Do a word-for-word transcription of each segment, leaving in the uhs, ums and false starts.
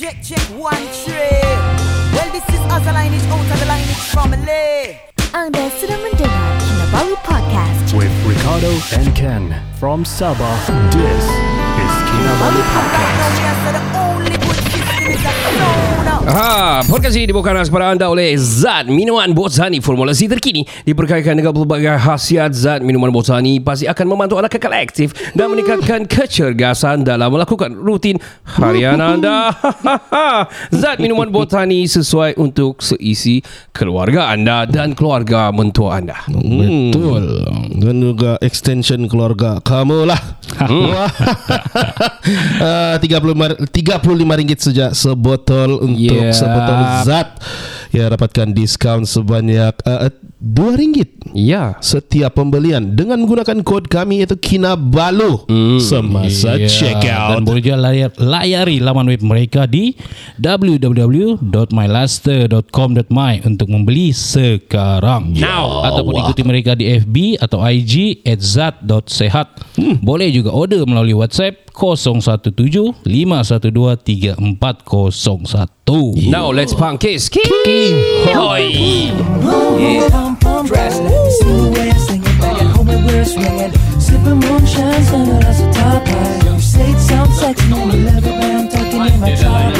Check, check, one, three. Well, this is Azalai, it's out of the line, it's family. Anda sedang mendengar Kinabalu Podcast with Ricardo and Ken from Saba. This is Kinabalu Podcast. Ha, podcast ini dibawakan khas kepada anda oleh Zat Minuman Botani. Formulasi terkini diperkayakan dengan pelbagai khasiat. Zat Minuman Botani pasti akan membantu anda kekal aktif dan meningkatkan kecergasan dalam melakukan rutin harian anda. Zat Minuman Botani sesuai untuk seisi keluarga anda dan keluarga mentua anda. Hmm. Betul. Dan juga extension keluarga kamu lah. tiga puluh lima ringgit saja sebotol untuk yeah. Sebotol zat, ya, dapatkan diskaun sebanyak uh, dua ringgit ya setiap pembelian dengan menggunakan kod kami iaitu Kinabalu mm, semasa yeah. check out. Dan boleh juga layar, layari laman web mereka di w w w dot my lustre dot com dot my untuk membeli sekarang now, ataupun wow. ikuti mereka di F B atau I G at zaat.sihat. hmm. Boleh juga order melalui WhatsApp zero one seven, five one two, three four zero one. Now let's punk it. Ski. Hoi. Dressed singing back at home and we're swinging. Sipping moonshine and a glass of vodka. You say it sounds sexy, no love it when I'm talking in my car.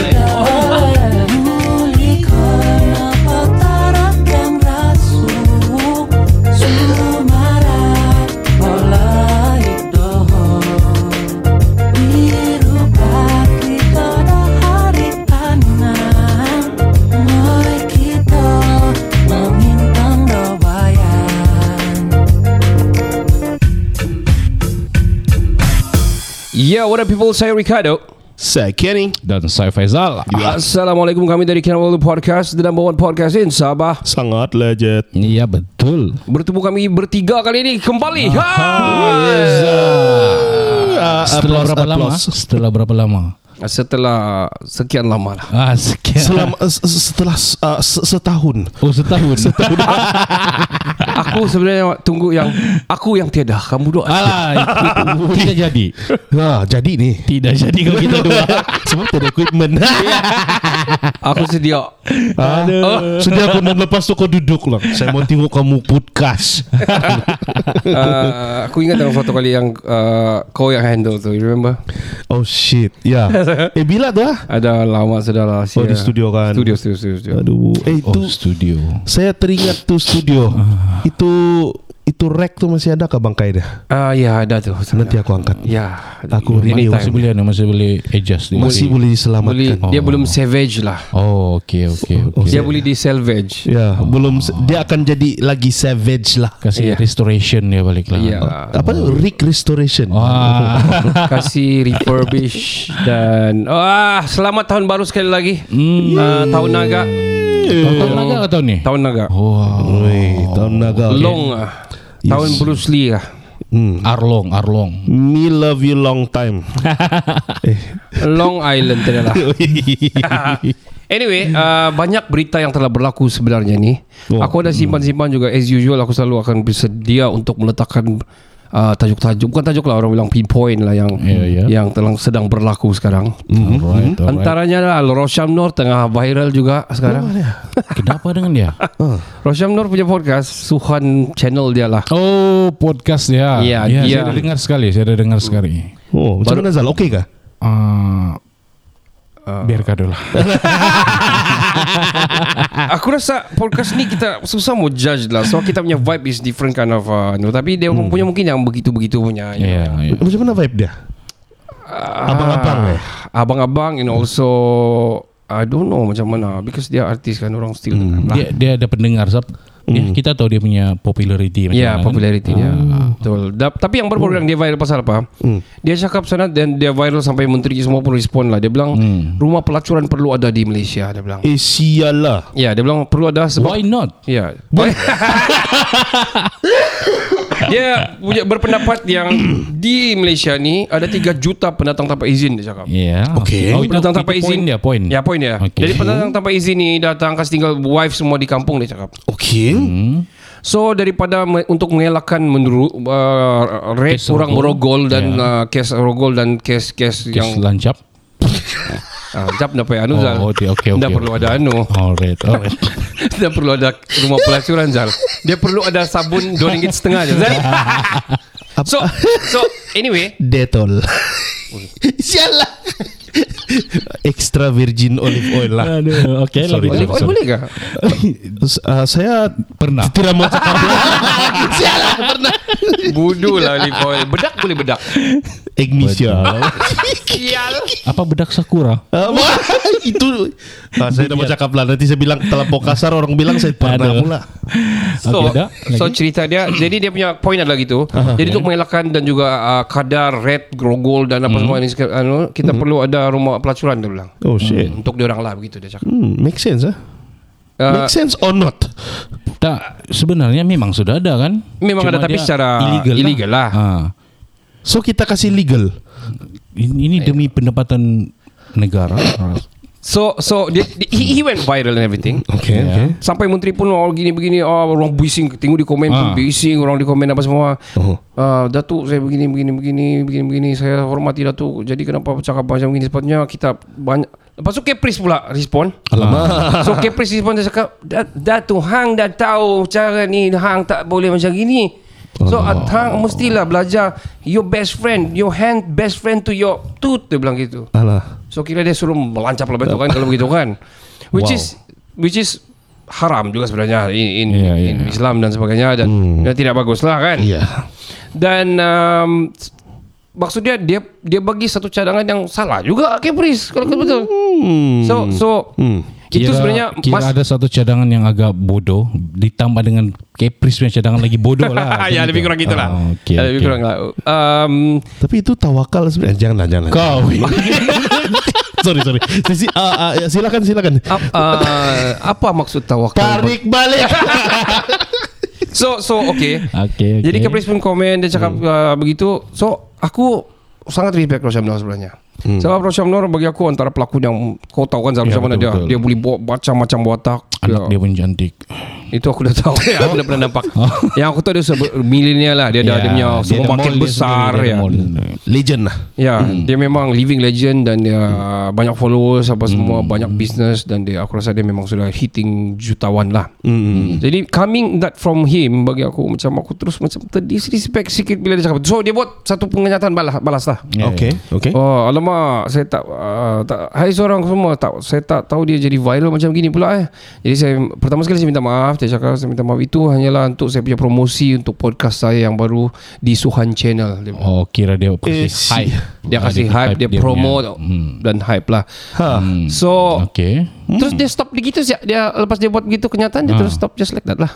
Ya, yeah, what up people, saya Ricardo. Saya Kenny. Dan saya Faizal. yeah. Assalamualaikum, kami dari Kinabalu Podcast, the number one podcast in Sabah. Sangat legit. Ya, yeah, betul. Bertemu kami bertiga kali ini kembali. Aha, yes. uh, Setelah berapa lama? Setelah berapa lama? Setelah sekian lama lah. Ah, sekian. Selama, setelah uh, setahun. Oh, setahun. setahun. Aku sebenarnya tunggu yang aku yang tiada, kamu dua. Alah, tidak jadi. Nah, jadi nih. Tidak jadi kalau kita dua. Sebab tidak equipment. Aku sedia. Ah, oh. Sedia aku mau lepas tu kau duduk lah. Saya mau tengok kamu podcast. uh, aku ingat dalam foto kali yang uh, kau yang handle tu, you remember? Oh shit, ya. Yeah. Eh, bila tu lah? Ada lama sudah lah. Oh, di studio kan? Studio, studio, studio, studio. Aduh. Eh, itu oh, studio. Saya teringat tu studio. Ah. Itu itu rack tu masih ada ke bangkai dah? Ah, uh, ya ada tu. Nanti aku angkat. Ya. Aku ya, renew. Masih boleh, masih boleh adjust. Masih boleh diselamatkan. Boleh, dia oh. belum savage lah. Oh, okey, okey. Okay. Dia boleh disalvage. Ya, oh. belum. Dia akan jadi lagi savage lah. Kasih yeah. restoration dia balik lah. Ya. Apa tu? Oh. Rig restoration. Ah. Kasih refurbish dan ah, selamat tahun baru sekali lagi. Mm. Uh, tahun naga. Tahun naga atau ni? Tahun naga. Wow. Ui, tahun naga. Okay. Long ah. Yes. Tahun Bruce Lee lah. hmm. Arlong Arlong Me love you long time. Long Island adalah. Anyway, uh, banyak berita yang telah berlaku sebenarnya ni. oh. Aku ada simpan-simpan juga. As usual, aku selalu akan bersedia untuk meletakkan uh, tajuk-tajuk. Bukan tajuk lah, orang bilang pinpoint lah yang yeah, yeah. yang telah sedang berlaku sekarang. mm-hmm. alright, alright. Antaranya lah Rosyam Nor tengah viral juga sekarang. Kenapa dengan dia? uh. Rosyam Nor punya podcast Suhan channel dia lah. Oh, podcast dia. Ya, yeah, yeah, saya ada dengar sekali. Saya ada dengar sekali. Oh, macam mana Zal? Okey kah? Uh, biarkan dulu. Aku rasa podcast ni kita susah mau judge lah. So kita punya vibe is different kind of uh, no. Tapi dia hmm. punya mungkin yang begitu-begitu punya. yeah, yeah. Macam mana vibe dia? Uh, abang-abang eh? Abang-abang and also I don't know macam mana, because dia artis kan, orang still hmm. dengar lah. Dia, dia ada pendengar sab. Hmm. Kita tahu dia punya popularity. Ya, yeah, popularity kan? dia. Ah. Betul. Da- tapi yang berprogram hmm. dia viral pasal apa? Hmm. Dia cakap sana dan dia viral sampai menteri semua pun respon lah. Dia bilang hmm. rumah pelacuran perlu ada di Malaysia. Dia bilang. Eh, sialah. Ya, yeah, dia bilang perlu ada sebab. Why not? Ya. Yeah. Dia punya berpendapat yang di Malaysia ni ada tiga juta pendatang tanpa izin, dia cakap. Ya. Yeah. Okey. Oh, pendatang tanpa izin dia point. Ya, point dia. Okay. Jadi pendatang tanpa izin ni datang kasi tinggal wife semua di kampung, dia cakap. Okey. Hmm. So daripada me- untuk mengelakkan menurut uh, rate orang rogol dan yeah. uh, kes rogol dan kes-kes kes yang lancap. Ah, jap nak payah anu Zal. Oh, okay, okay, okay, perlu okay. ada anu. Alright, alright. Dia perlu ada rumah pelasuran Zal. Dia perlu ada sabun dua ringgit setengah je Zal. So, so anyway, Dettol. Sialah. Extra virgin olive oil lah. Aduh, okay, sorry, olive oil boleh ke? Uh, saya pernah. Tidak mau cakap. Sialah, pernah. Budu lah olive oil. Bedak boleh bedak. Ignition. Apa bedak sakura? Uh, itu. Nah, saya tidak mau cakap lah. Nanti saya bilang terlampau kasar. Orang bilang saya pernah pula. So, so cerita dia. Jadi dia punya point adalah gitu. Uh-huh, jadi yeah. untuk mengelakkan dan juga uh, kadar red, grogol dan apa mm. semua ini anu, kita mm. perlu ada rumah pelacuran dia bilang. Oh shit. Hmm, untuk dia orang lah begitu dia cakap. Hmm, make sense ah. Huh? Uh, make sense or not? Tak, sebenarnya memang sudah ada kan? Memang cuma ada tapi secara illegal, illegal lah. lah. Ha. So kita kasih legal. Ini demi pendapatan negara. So so dia, dia, he went viral and everything. Okay, yeah. okay. Sampai menteri pun oh gini begini oh orang bising, tengok di komen ah. bising, orang di komen apa semua. Oh. Uh, Datuk saya begini begini begini begini begini saya hormati Datuk. Jadi kenapa bercakap macam begini sepatutnya kita banyak. Lepas tu Caprice pula respon. Alamak. So Caprice respon dia cakap Datuk hang dah tahu cara ni hang tak boleh macam gini. So oh. hang mestilah belajar your best friend, your hand best friend to your tooth dia bilang gitu. Alah. So kira dia suruh melancap lah betul kan kalau begitu kan. Which wow. is which is haram juga sebenarnya in in, yeah, yeah. in Islam dan sebagainya dan hmm. tidak baguslah kan. Yeah. Dan um, maksudnya dia dia bagi satu cadangan yang salah juga Caprice kalau hmm. betul. So so hmm. Kira, itu sebenarnya kira mas, ada satu cadangan yang agak bodoh ditambah dengan Caprice punya cadangan lagi bodoh lah. Ya lebih kurang gitu lah. Oh, okay, ya, lebih okay. kurang lah. Um, Tapi itu tawakal sebenarnya. Janganlah janganlah. Kau. sorry sorry. Sisi, uh, uh, silakan silakan. Uh, uh, apa maksud tawakal? Tarik balik. so so okay. okay. Okay. Jadi Caprice pun komen dia cakap hmm. uh, begitu. So aku sangat respect Rosyam Nor sebenarnya. Hmm. Sebab Rosyam Nor bagi aku antara pelaku yang kau tahu kan Zalur ya, betul, dia betul. Dia boleh buat macam-macam watak. Anak dia pun cantik. Itu aku dah tahu. ya, aku dah pernah nampak. Yang aku tahu dia milenial lah. Dia yeah, ada dia punya semua makin besar ya. Legend lah. Ya, hmm. dia memang living legend dan dia hmm. banyak followers apa semua, hmm. banyak business dan dia aku rasa dia memang sudah hitting jutawan lah. Hmm. Hmm. Jadi coming that from him bagi aku macam aku terus macam terdisrespect sikit bila dia cakap. So dia buat satu pernyataan balas balaslah. Yeah, okay. Okay. Oh, alamak saya tak, uh, tak hai seorang semua tak, saya tak tahu dia jadi viral macam gini pula eh. Jadi saya pertama sekali saya minta maaf, saya cakap saya minta maaf itu hanyalah untuk saya punya promosi untuk podcast saya yang baru di Suhan channel. Oh kira dia kasih eh, hype. Dia kasih ah, dia hype, dia, dia promo dia hmm. dan hype lah. Hmm. So okay. Terus hmm. dia stop begitu dia, dia lepas dia buat begitu kenyataan dia ah. terus stop just like that lah.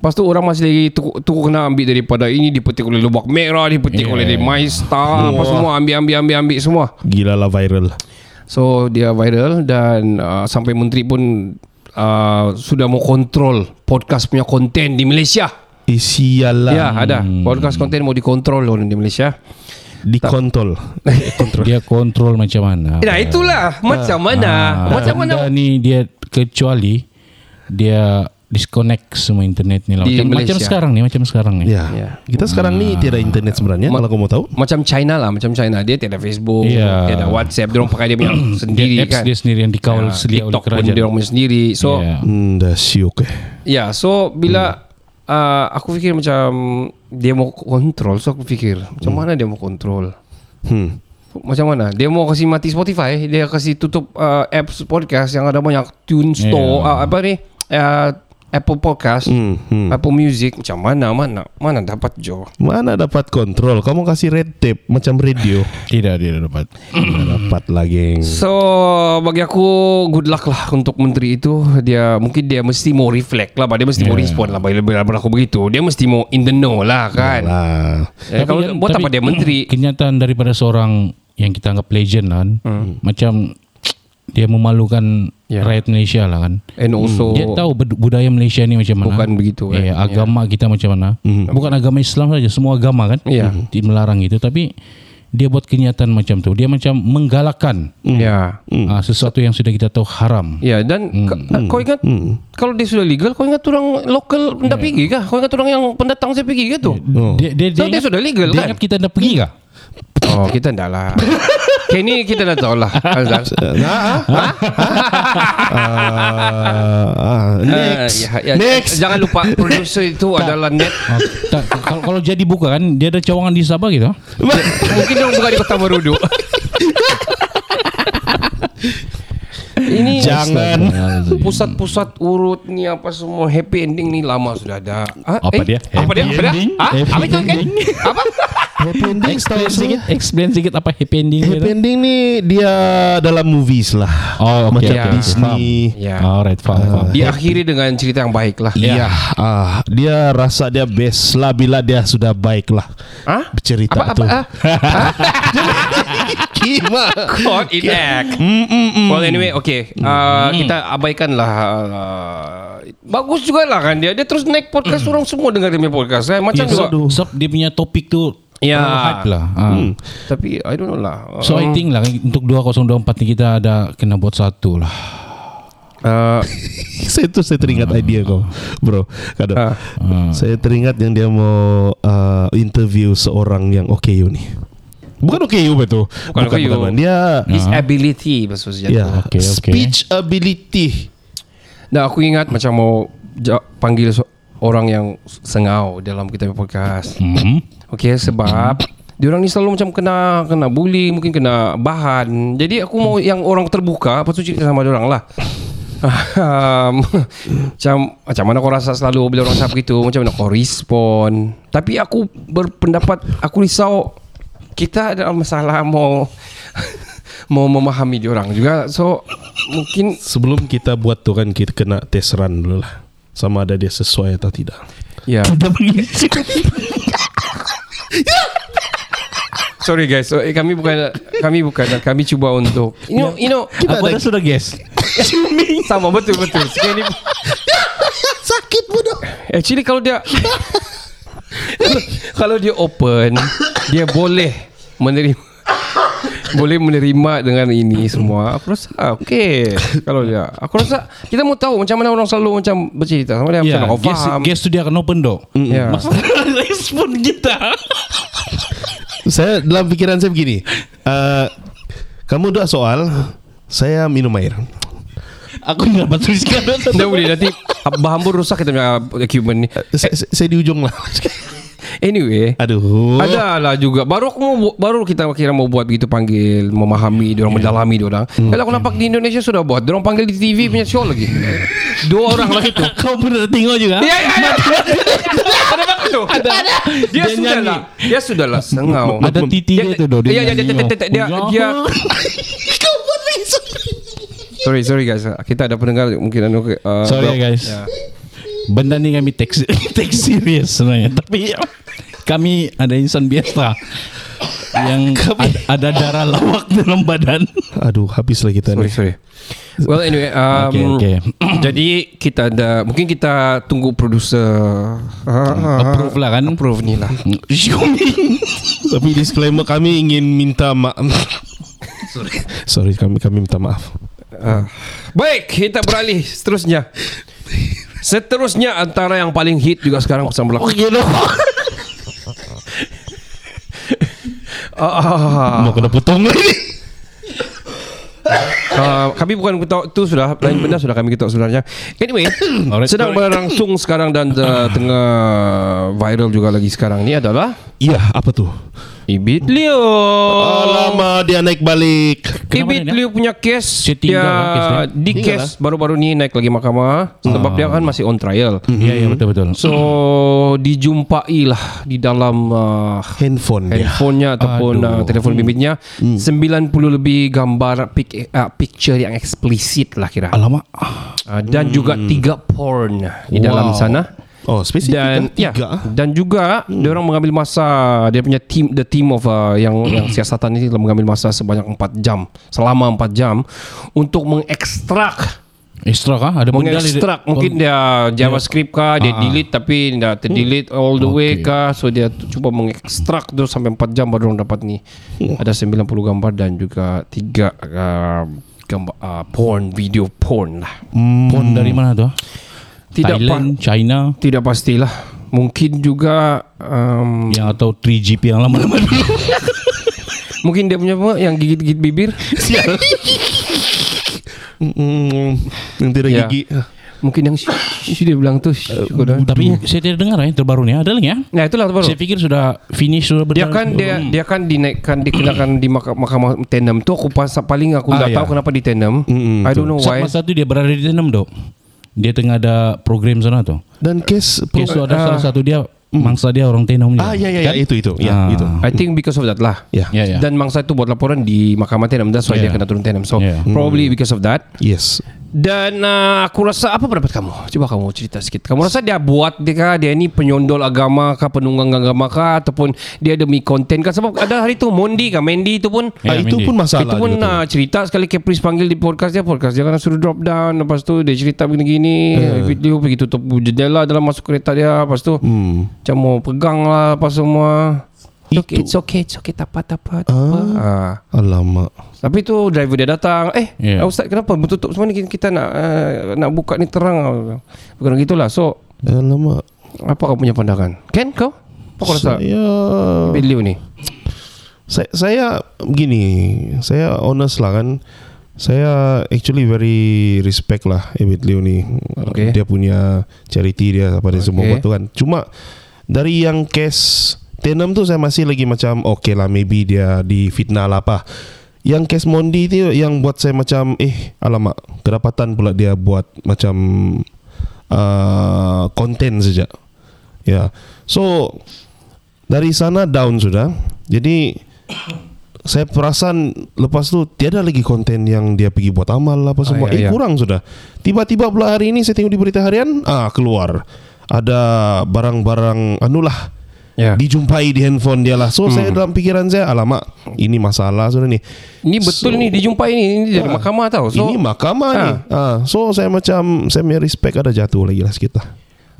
Lepas tu orang masih lagi tu, tu kena ambil daripada ini dipetik oleh Lubak Merah, dipetik yeah. oleh di MyStar, apa semua ambil-ambil-ambil semua. Gila lah viral. So dia viral dan uh, sampai menteri pun uh, sudah mau kontrol podcast punya konten di Malaysia. Eh sialah. Ya ada podcast konten mau dikontrol orang di Malaysia. Dikontrol. Dia kontrol macam mana? Nah itulah ah. macam mana. Ah. Macam mana? Ni dia kecuali dia disconnect semua internet ni lah. Macam, macam sekarang ni, macam sekarang ni. Ya. Ya. Kita sekarang ah. ni tiada internet sebenarnya. Ma- kalau kamu tahu, macam China lah, macam China dia tiada Facebook, yeah. tiada WhatsApp, dia orang pakai dia punya sendiri dia apps kan. Dia sendiri yang dikawal yeah. selia oleh kerajaan. TikTok dia orang sendiri. So, yeah. mm, dah siok eh. Ya, so bila mm. uh, aku fikir macam dia mau kontrol, so aku fikir macam mm. mana dia mau kontrol. Hmm. Macam mana? Dia mau kasih mati Spotify, dia kasih tutup uh, apps podcast yang ada banyak Tune Store, yeah. uh, apa ni? Uh, Apple Podcast, hmm, hmm. Apple Music, macam mana mana mana dapat jo? Mana dapat kontrol? Kamu kasih red tape macam radio. tidak tidak dapat. tidak dapat lagi. So bagi aku good luck lah untuk menteri itu. Dia mungkin dia mesti mau reflect lah, dia mesti yeah. mau respon lah. Bila berlaku begitu, dia mesti mau in the know lah kan. Yalah. Ya, tapi, kalau buat tapi, apa dia menteri? Kenyataan daripada seorang yang kita anggap legend kan, hmm. macam dia memalukan yeah. rakyat Malaysia lah kan. And also dia tahu budaya Malaysia ni macam mana. Bukan begitu eh, eh. Agama yeah. kita macam mana mm. Bukan agama Islam saja, semua agama kan yeah. mm. melarang itu. Tapi dia buat kenyataan macam tu. Dia macam menggalakkan mm. yeah. uh, sesuatu yang sudah kita tahu haram. Ya yeah. dan mm. k- mm. kau ingat mm. kalau dia sudah legal, kau ingat orang lokal hendak yeah. pergi kah? Kau ingat orang yang pendatang saya pergi ke tu yeah. oh. dia, dia, so dia, dia, dia sudah legal dia kan? Ingat kita hendak pergi kah? Oh kita hendak lah Kenny kita dah tahu lah. Azal. Next, next. Jangan lupa producer itu adalah Net. Kalau jadi buka kan, dia ada cawangan di Sabah gitu. Mungkin dia buka di Kota Merudu. Ini jangan pusat-pusat urut ni apa semua happy ending ni lama sudah ada. Ha? Apa, eh? dia? Happy apa dia? Apa dia? Ha? Apa itu kan? Apa? Happy ending. Explain sedikit, explain sedikit apa happy ending. Happy dia ending ni dia dalam movies lah. Oh, okay. Macam yeah. Disney. Yeah. Alright, faham. faham. Uh, Diakhiri dengan cerita yang baik lah. Iya. Yeah. Uh, dia rasa dia best lah bila dia sudah baik lah. Huh? Cerita apa, tu. Apa, Kima caught in act. Mm, mm, mm. Well anyway, okay. Uh, mm. Kita abaikanlah. Uh, bagus jugalah kan dia. Dia terus naik podcast, mm. orang semua dengar dia punya podcast. Eh? Macam yeah, tu. Sebab dia punya topik tu ya hype lah. Hmm. Ha. Tapi I don't know lah. So um, I think lah untuk dua ribu dua puluh empat ni kita ada kena buat satu lah. Uh, saya tu saya teringat uh, idea kau, bro. Kadang uh, uh, saya teringat yang dia mau uh, interview seorang yang okay you ni. Bukan okay you betul. Bukan, bukan okay you. Dia his uh, ability maksudnya. Yeah. Okay, okay. Speech ability. Nah, aku ingat macam mau panggil orang yang sengau dalam kita podcast. Mm-hmm. Okay, sebab diorang ni selalu macam kena kena bully, mungkin kena bahan. Jadi aku mau yang orang terbuka, lepas tu cerita sama diorang lah. Macam macam mana kau rasa selalu bila orang cakap begitu, macam mana kau respon. Tapi aku berpendapat, aku risau kita ada masalah mau mau memahami diorang juga. So mungkin sebelum kita buat tu kan kita kena test run dulu lah, sama ada dia sesuai atau tidak. Ya. Sorry guys, so, eh, kami bukan kami bukan kami cuba untuk you know, you know kita ada sudah guess. Sama betul betul. Sekali sakit bodoh. Actually kalau dia kalau, kalau dia open dia boleh menerima boleh menerima dengan ini semua. Aku rasa okay. Kalau dia aku rasa kita mau tahu macam mana orang selalu macam bercerita sama dia, yeah, macam nak faham. Guess tu dia akan open door. Mm-hmm. Yeah. Mas respon kita. Saya dalam pikiran saya begini, uh, kamu dua soal, saya minum air. Aku tidak dapat tuliskan. Tidak boleh, nanti hambur rusak kita punya equipment ni. Saya, saya di ujung lah. Anyway, aduh, ada lah juga. Baru aku mau, baru kita kira mau buat begitu panggil, memahami diorang, yeah. mendalami diorang. Mm. Kalau aku nampak di Indonesia sudah buat, diorang panggil di T V punya show lagi. Dua orang lagi tu. Kau pernah tengok juga? Ya, ya, ya. Ada apa tu? Ada. Dia sudah lah, dia sudah lah sengau. Ada titinya tu doh. Dia, dia, dia, dia. Kau pernah isu? Sorry, sorry guys. Kita ada pendengar mungkin. Sorry guys. Benda ni kami take, take serious sebenarnya. Tapi kami ada insan biasa yang kami ada darah lawak dalam badan. Aduh, habislah kita sorry, ni sorry. Well anyway um, okay, okay. Jadi kita ada, mungkin kita tunggu produser approve lah kan. Approve ni lah. Tapi disclaimer, kami ingin minta maaf. Sorry, sorry kami, kami minta maaf. uh, Baik, kita beralih seterusnya. Seterusnya antara yang paling hit juga sekarang pasal berlaku. Okay, no. ah. Mau kena potong lagi. uh, kami bukan tahu tu sudah lain benda sudah kami kita sebenarnya. Anyway, right, sedang sorry. berlangsung sekarang dan uh, tengah viral juga lagi sekarang ni adalah iya apa tu? Ebit Liew. Alamak, dia naik balik. Ebit Liew punya kes dia, dia di kes baru-baru ni naik lagi mahkamah sebab oh. dia kan masih on trial. Mm-hmm. Ya, ya betul-betul. So dijumpai lah di dalam uh, handphone handphonenya ataupun uh, telefon bimbitnya mm. sembilan puluh lebih gambar pic, uh, picture yang eksplisit lah kira. Alamak. Uh, dan mm. juga tiga porn di wow. dalam sana. Oh, spesifik dan ya, dan juga hmm. dia orang mengambil masa, dia punya team the team of uh, yang yang siasatan ini telah mengambil masa sebanyak empat jam selama empat jam untuk mengekstrak ekstrak ah ada benda ekstrak mungkin dia JavaScript kah dia uh-huh. delete tapi dia terdelete hmm. all the okay. way kah, so dia cuba mengekstrak tu sampai empat jam baru orang dapat ni. hmm. Ada sembilan puluh gambar dan juga tiga uh, gambar uh, porn video porn lah. hmm. Porn dari mana tu? Tidak Thailand, pa- China. Tidak pastilah. Mungkin juga um, yang atau tiga G P yang lama-lama dulu. Mungkin dia punya apa yang gigit-gigit bibir. Sial. Yang tidak ya. Gigi. Mungkin yang si dia bilang tuh uh, tapi saya tidak dengar ya terbaru nih. Ada lagi ya? Nah itulah terbaru. Saya pikir sudah finish sudah benar. Dia kan dia hmm. dia kan dinaikkan dikenakan di mahkamah Tenom tuh. Aku pas, paling aku enggak ah, tahu ya. Kenapa di Tenom. Mm-hmm, I don't know why. Masa itu dia berada di Tenom, Dok. Dia tengah ada program sana tuh. Dan case case itu ada uh, salah satu dia mangsa dia orang Tenom juga. Ah ya ya, kan? ya itu itu. Ya ah. itu. I think because of that lah. Yeah. Yeah, yeah. Dan mangsa itu buat laporan di mahkamah Tenom, that's why yeah. dia kena turun Tenom. So yeah. probably because of that. Yes. Dan uh, aku rasa apa pendapat kamu? Coba kamu cerita sikit. Kamu rasa dia buat dia dia ni penyondol agama kah, penunggang agama kah, ataupun dia demi konten kah? Sebab ada hari tu Mondi kah, Mandy itu pun ya, ah, itu Mandy. Pun masalah. Itu pun uh, cerita sekali Caprice panggil di podcast dia, podcast dia kan suruh drop down. Lepas tu dia cerita begini-gini, uh. Ebit Liew pergi tutup jendela dalam masuk kereta dia. Lepas tu hmm. macam mau pegang lah apa semua. Itu. It's okay, it's okay, tapa, tapa, tapa. Ah, ah. Alamak. Tapi tu driver dia datang. Eh, yeah. Ustaz kenapa bertutup semua ni? Kita nak uh, nak buka ni terang. Bukan gitulah. So, alamak. Apa kau punya pandangan? Ken, kau? Apa kau rasa? Saya... Ebit Liew ni. Saya, saya gini. Saya honest lah kan. Saya actually very respect lah Ebit Liew ni. Okay. Dia punya charity dia apa dia okay. semua tu kan. Cuma dari yang case Tenom tu saya masih lagi macam okay lah, maybe dia di fitnah lah apa. Yang case Mondi tu yang buat saya macam eh alamak, kedapatan pula dia buat macam uh, konten saja. Ya, yeah. So dari sana down sudah. Jadi saya perasan lepas tu tiada lagi konten yang dia pergi buat amal lah apa semua. Ah, ya, eh ya. Kurang sudah. Tiba-tiba pula hari ini saya tengok di berita harian ah keluar ada barang-barang anulah. Yeah. Dijumpai di handphone dia lah. So hmm. saya dalam pikiran saya, alamak, ini masalah sudah ni. Ini betul so, ni dijumpai ni. Ini dari ah, mahkamah tau so, ini mahkamah ah. ni ah. So saya macam, saya punya respect ada jatuh lagi lah sekitar.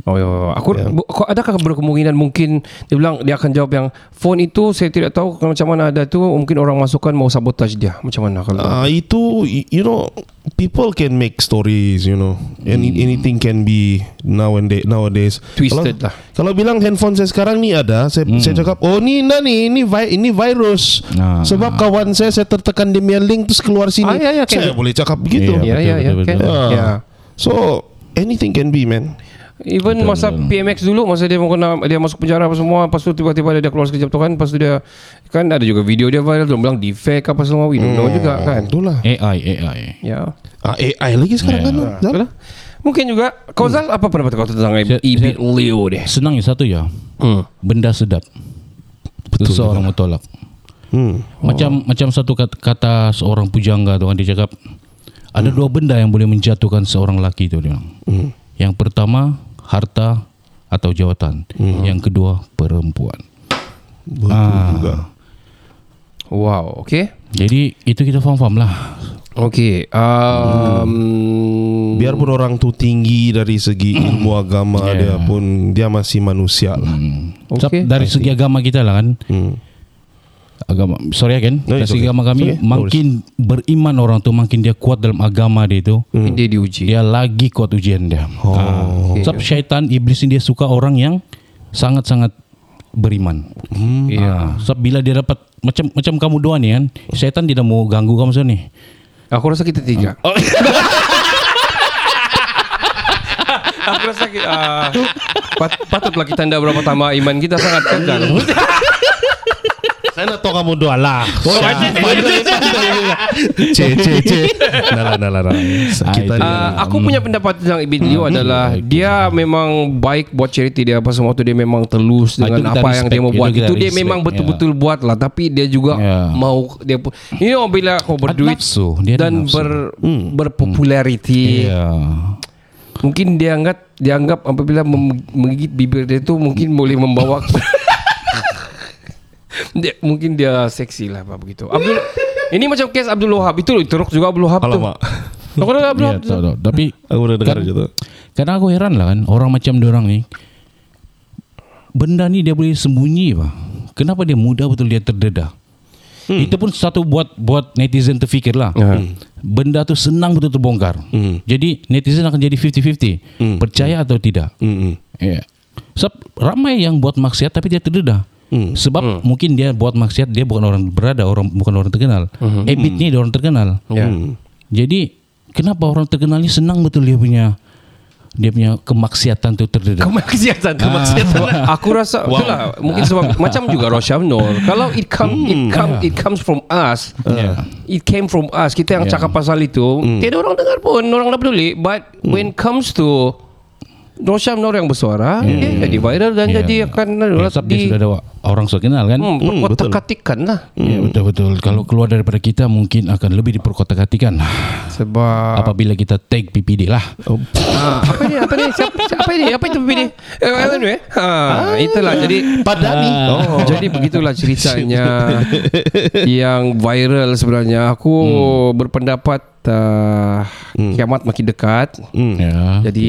Oh ya, aku ya. Bu, adakah berkemungkinan mungkin dia bilang, dia akan jawab yang phone itu saya tidak tahu macam mana ada tu, mungkin orang masukkan mau sabotage dia. Macam mana kalau uh, itu, you know, people can make stories, you know, and hmm. anything can be nowadays, nowadays. Twisted kalau, lah. Kalau bilang handphone saya sekarang ni ada, saya, hmm. saya cakap, oh ni nah, ni ini vi, ini virus. Nah. Sebab kawan saya saya tertekan demi link terus keluar sini. Ah, ya, ya, saya boleh cakap begitu. Ya ya ya. So anything can be, man. Even betul, masa betul. P M X dulu, masa dia kena, dia masuk penjara apa semua, lepas tu tiba-tiba dia keluar sekejap tu kan, lepas tu dia kan ada juga video dia viral, dia bilang deepfake apa semua, we don't know hmm, juga kan. Itulah. A I A I. Ya. Ah, A I lagi sekarang yeah. kan. Betul. Mungkin juga kau Zal hmm. apa pendapat kau tentang Ebit Liew deh? Senang ya satu ya. Hmm. Benda sedap. Betul seorang mau tolak. Hmm. Macam oh. macam satu kata, kata seorang pujangga tu kan dia cakap ada hmm. dua benda yang boleh menjatuhkan seorang lelaki tu dia bilang. Hmm. Yang pertama harta atau jawatan, hmm. yang kedua perempuan. Betul ah. juga. Wow, okay. Jadi itu kita faham-faham lah. Okay. um, hmm. Biarpun orang tu tinggi dari segi ilmu agama yeah. dia pun, dia masih manusia lah. hmm. Okay. Dari segi agama kita lah kan. hmm. Agama, sorry kan, no, dari segi okay. agama kami okay. makin beriman orang tu, makin dia kuat dalam agama dia tu, hmm. dia diuji, dia lagi kuat ujian dia. oh. ah. okay. Sebab syaitan iblis ini dia suka orang yang sangat-sangat beriman. hmm. yeah. ah. Sebab bila dia dapat macam macam kamu dua ni kan, syaitan tidak mau ganggu kamu sini. Aku rasa kita tiga. ah. oh. Aku rasa kita, uh, pat, patutlah kita anda berapa tambah iman kita sangat kekal. Saya nak tahu kamu dua lah. Cik, cik, cik. Nah, nah, nah, nah. Uh, aku punya pendapat tentang Ebit Liew adalah dia memang baik buat charity dia apa semua tu, dia memang telus dengan apa yang dia mau buat. Itu dia memang betul-betul buat lah. Tapi dia juga mau dia, you know, bila kau berduit dan ber berpopulariti. Mungkin dia anggap dia anggap apabila menggigit bibir dia tu mungkin boleh membawa. Dia, mungkin dia seksi lah apa begitu. Abdul, ini macam kes Abdul Wahab itu teruk juga Abdul Wahab tu. Alamak. Aku dah Abdul Wahab. Ya, tapi aku dah dengar juga. Karena aku heran lah kan, orang macam diorang ni benda ni dia boleh sembunyi pak. Kenapa dia muda betul dia terdedah? Hmm. Itu pun satu buat buat netizen terfikir lah. Hmm. Benda tu senang betul terbongkar. Hmm. Jadi netizen akan jadi fifty-fifty. Hmm. Percaya atau tidak. Hmm. Yeah. Sebab ramai yang buat maksiat tapi dia terdedah. hmm. Sebab hmm. mungkin dia buat maksiat, dia bukan orang berada, orang bukan orang terkenal. hmm. Ebit ni dia orang terkenal. hmm. Hmm. Jadi kenapa orang terkenal ni senang betul dia punya, dia punya kemaksiatan tu terdedah. Kemaksiatan, kemaksiatan. Ah. Aku rasa wow. itulah, mungkin sebab macam juga Rosyam Nor. Kalau it come, mm. it come, yeah. it comes from us. Yeah. It came from us. Kita yang yeah. cakap pasal itu, mm. tiada orang dengar pun, orang tak peduli. But mm. when comes to Rosyam Nor yang bersuara, yeah. dia jadi viral dan yeah. jadi akan yeah. sebab dia sudah ada orang so kenal kan. Hmm, perkotak-katikan lah. Mm. Ya, betul-betul. Kalau keluar daripada kita mungkin akan lebih diperkotak-katikan. Sebab apabila kita tag P P D lah. Oh. Ha, apa ni? Apa ni? Siapa, siapa ni? Apa itu P P D? Eh, apa ni? Ha, itulah. Jadi padani. Oh, jadi begitulah ceritanya yang viral sebenarnya. Aku hmm. berpendapat uh, hmm. kiamat makin dekat. Hmm. Ya. Jadi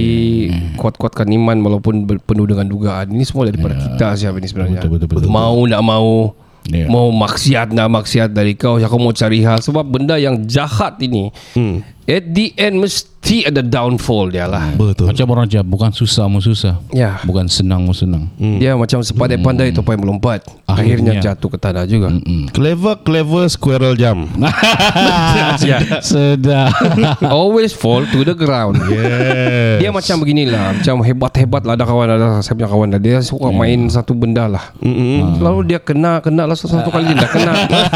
hmm. kuat-kuatkan iman walaupun penuh dengan dugaan. Ini semua daripada ya. kita siapa ini sebenarnya. Betul-betul. Mau nak mau. Yeah. Mau maksiat nak maksiat dari kau, aku mau cari hal. Sebab benda yang jahat ini hmm. at the end mesti ada downfall dia lah. Betul. Macam orang Jawa, bukan susah mau susah, yeah. bukan senang mau senang. hmm. Ya, macam sepandai-pandai hmm. topai melompat, akhirnya, akhirnya jatuh ke tanah juga. hmm. Clever-clever squirrel jump. Sedap, sedap. Always fall to the ground. Yes. Dia macam beginilah, macam hebat-hebat lah. Ada kawan, ada saya punya kawan lah, dia suka yeah. main satu benda lah. hmm. Lalu dia kena, kena lah satu kali dah kena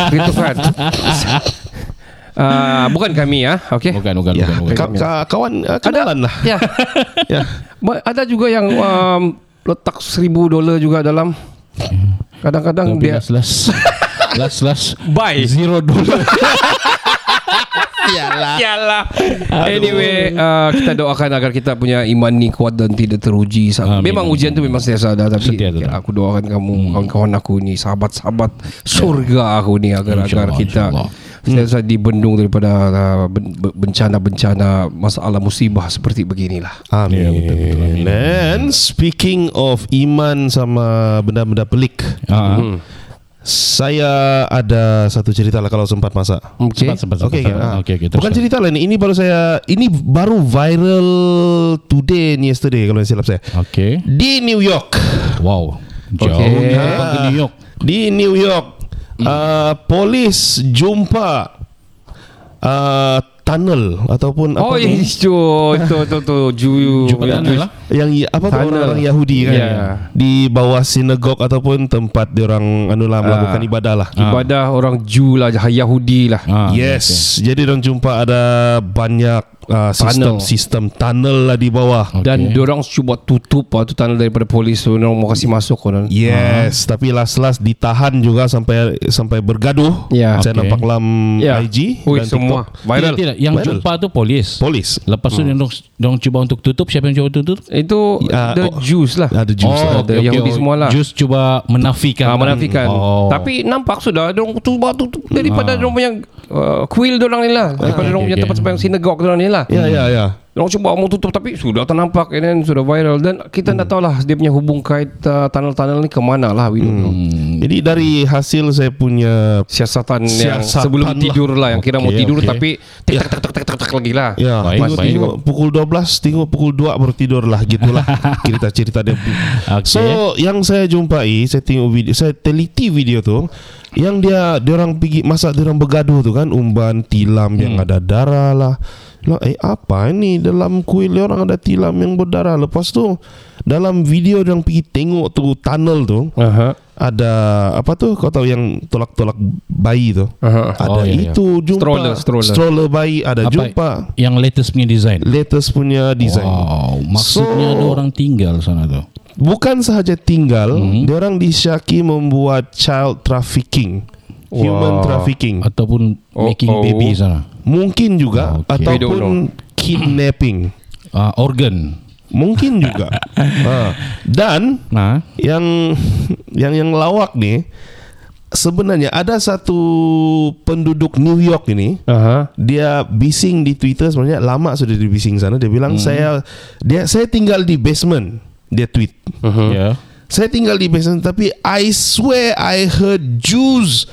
gitu kan. Uh, bukan kami ya, okey. Bukan, bukan, ya. bukan, bukan. K- kawan uh, kenalan lah. Ya. Ya. Ada juga yang um, letak seribu dolar juga dalam. Kadang-kadang dia las las las buy zero dolar. Sialah. Sialah. Anyway, uh, kita doakan agar kita punya iman ni kuat dan tidak teruji. Amin. Memang ujian tu memang sentiasa ada, tapi setiap aku doakan kamu, hmm. kawan-kawan aku ni, sahabat-sahabat surga aku ni, agar agar kita sentiasa dibendung daripada uh, bencana-bencana, masalah musibah seperti beginilah. Amin. Amin. And speaking of iman sama benda-benda pelik. Ah. Hmm. Saya ada satu cerita lah kalau sempat masak. Okay. Sempat, sempat, sempat. Okay, okay. Ah. Okay, okay, bukan cerita lah ini. Ini baru saya, ini baru viral today and yesterday kalau silap saya. Okay. Di New York. Wow. Jauh. Okay. Nah, di New York. Di New York. Hmm. Uh, polis jumpa uh, tunnel ataupun oh, apa itu, itu, itu, itu, ju, jumpa ya, tunnel lah. Yang apa tuh, orang Yahudi kan, yeah. ya? Di bawah sinagog ataupun tempat diorang anu lah melakukan ah. ibadah lah, ah. ibadah orang Jew lah, Yahudi lah. Ah, yes, okay. Jadi diorang jumpa ada banyak Uh, sistem tunnel. Sistem tunnel lah di bawah, okay. Dan diorang cuba tutup lah tu tunnel daripada polis, diorang mau kasih masuk orang. Yes, uh-huh. Tapi last-last ditahan juga sampai sampai bergaduh. yeah. Saya okay. nampak dalam yeah. I G. Ui, dan semua TikTok viral. Tidak, tidak. Yang viral. Jumpa tu polis. Polis. Lepas tu hmm. diorang cuba untuk tutup. Siapa yang cuba tutup? Itu uh, the oh, Jews lah. Ada Jews, oh, lah. Okay, okay, Yahudi oh, semua lah. Jews cuba menafikan, ah, menafikan. Oh. Tapi nampak sudah diorang cuba tutup daripada ah. diorang punya uh, kuil diorang ni lah, daripada ah, diorang okay, punya okay. tempat sepanjang sinagog diorang ni lah. Ya, ya, ya. Orang cuba mau tutup tapi sudah ternampak, and then sudah viral. Dan kita hmm. tak tahu lah dia punya hubung kait uh, tunnel-tunnel ni kemana lah. hmm. Jadi dari hasil saya punya siasatan, siasatan yang sebelum lah. tidur lah, yang okay, kira mau tidur okay. tapi tik tak tak tak tak tak tak lagi lah. Ya, baik, baik. Tengok, pukul dua belas, tengok pukul dua baru tidur lah, gitulah cerita-cerita dia. Okay. So yang saya jumpai, saya tengok video, saya teliti video tu, yang dia diorang pergi masa diorang bergaduh tu kan, umban tilam hmm. yang ada darah lah. Lah, eh apa ni dalam kuil orang ada tilam yang berdarah. Lepas tu dalam video yang pergi tengok tu tunnel tu, uh-huh. ada apa tu kau tahu yang tolak-tolak bayi tu, uh-huh. ada oh, iya, itu iya. jumpa stroller, stroller. Stroller bayi ada apa, jumpa yang latest punya design. Latest punya design. Wow, maksudnya so, ada orang tinggal sana tu. Bukan sahaja tinggal, hmm. dia orang disyaki membuat child trafficking. Human wow. trafficking ataupun oh, making oh. baby sana. Mungkin juga oh, okay. ataupun kidnapping uh, organ. Mungkin juga. uh. Dan nah. yang yang yang lawak ni sebenarnya ada satu penduduk New York ini, uh-huh. dia bising di Twitter sebenarnya lama sudah di bising sana. Dia bilang hmm. saya dia saya tinggal di basement. Dia tweet. Uh-huh. Yeah. Saya tinggal di basement tapi I swear I heard Jews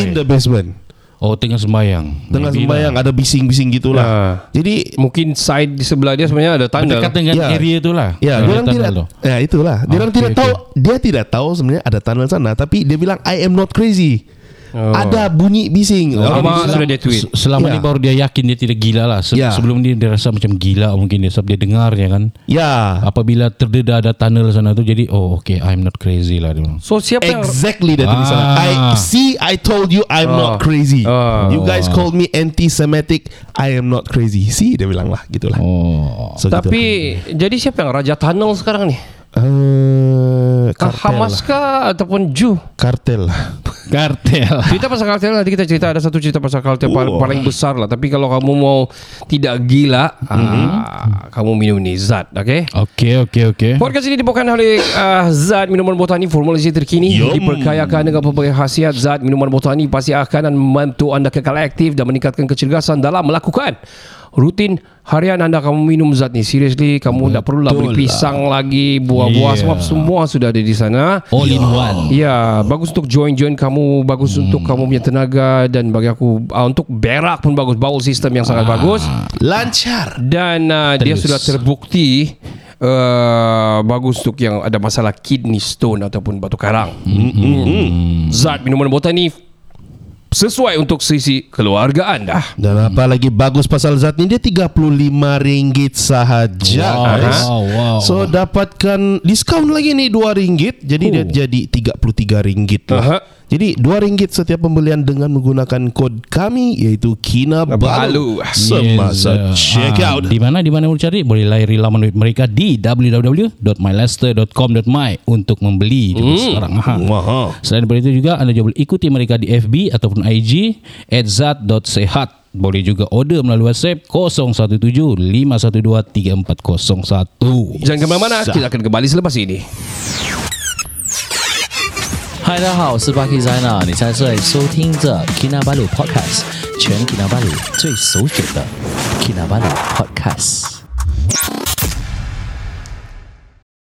in the basement. Oh, tengah sembahyang. Tengah maybe sembahyang lah. Ada bising-bising gitulah. Nah, jadi mungkin side di sebelah dia sebenarnya ada tanda. Dekat dengan ya, area itulah. Ya, dia orang tidak. Itu. Ya, itulah. Dia orang okay, tidak okay. tahu, dia tidak tahu sebenarnya ada tunnel sana, tapi dia bilang I am not crazy. Oh. Ada bunyi bising. Lama sudah dia tweet. Selama ya. ini baru dia yakin dia tidak gila lah. Se- ya. Sebelum dia rasa macam gila mungkin dia sebab dia dengar ya kan. Ya. Apabila terdedah ada tunnel sana tu jadi oh okay I'm not crazy lah dia. So siapa exactly yang... dia tulis sana. Ah. I see I told you I'm ah. not crazy. Ah. You guys ah. called me anti-Semitic. I am not crazy. See dia bilang lah gitulah. Oh. So, tapi gitulah. Jadi siapa yang raja tunnel sekarang ni? Uh, Hamas kah ataupun Jew? Kartel lah. Kartel. Cerita pasal kartel nanti kita cerita. Ada satu cerita pasal kartel oh. paling besar lah. Tapi kalau kamu mau tidak gila, mm-hmm. ah, kamu minum ni Zat. Okay. Okay, okay, okay. Podcast ini dibawakan oleh uh, Zat Minuman Botani, formulasi terkini. Yum. Diperkayakan dengan pelbagai khasiat. Zat Minuman Botani pasti akan membantu anda kekal aktif dan meningkatkan kecergasan dalam melakukan rutin harian anda. Kamu minum zat ni, seriously, kamu tak perlulah beli pisang lah. lagi, buah-buah, yeah. sebab semua sudah ada di sana. All in one. Ya, bagus untuk joint-joint kamu, bagus hmm. untuk kamu punya tenaga, dan bagi aku uh, untuk berak pun bagus, bowel system yang sangat ah. bagus. Lancar. Dan uh, dia sudah terbukti uh, bagus untuk yang ada masalah kidney stone ataupun batu karang. Mm-hmm. Mm-hmm. Zat Minuman Botani sesuai untuk sisi keluarga anda. Dan apa lagi bagus pasal zat ni, dia tiga puluh lima ringgit sahaja. Wow, guys. Wow, wow. So dapatkan diskaun lagi ni dua ringgit. Jadi oh. dia jadi tiga puluh tiga ringgit lah. Uh-huh. Jadi dua ringgit setiap pembelian dengan menggunakan kod kami iaitu Kinabalu. Semasa yes. check out. Ah, di mana di mana boleh cari? Boleh layari laman web mereka di w w w dot my lustre dot com dot my untuk membeli mm. sekarang. Wow. Selain daripada itu juga anda juga boleh ikuti mereka di F B ataupun I G at zaat dot sihat. Boleh juga order melalui WhatsApp zero one seven five one two three four zero one. Jangan ke mana-mana, kita akan kembali selepas ini. 嗨大家好我是巴基塞纳 你现在收听着 Kinabalu Podcast 全 Kinabalu 最首选的 Kinabalu Podcast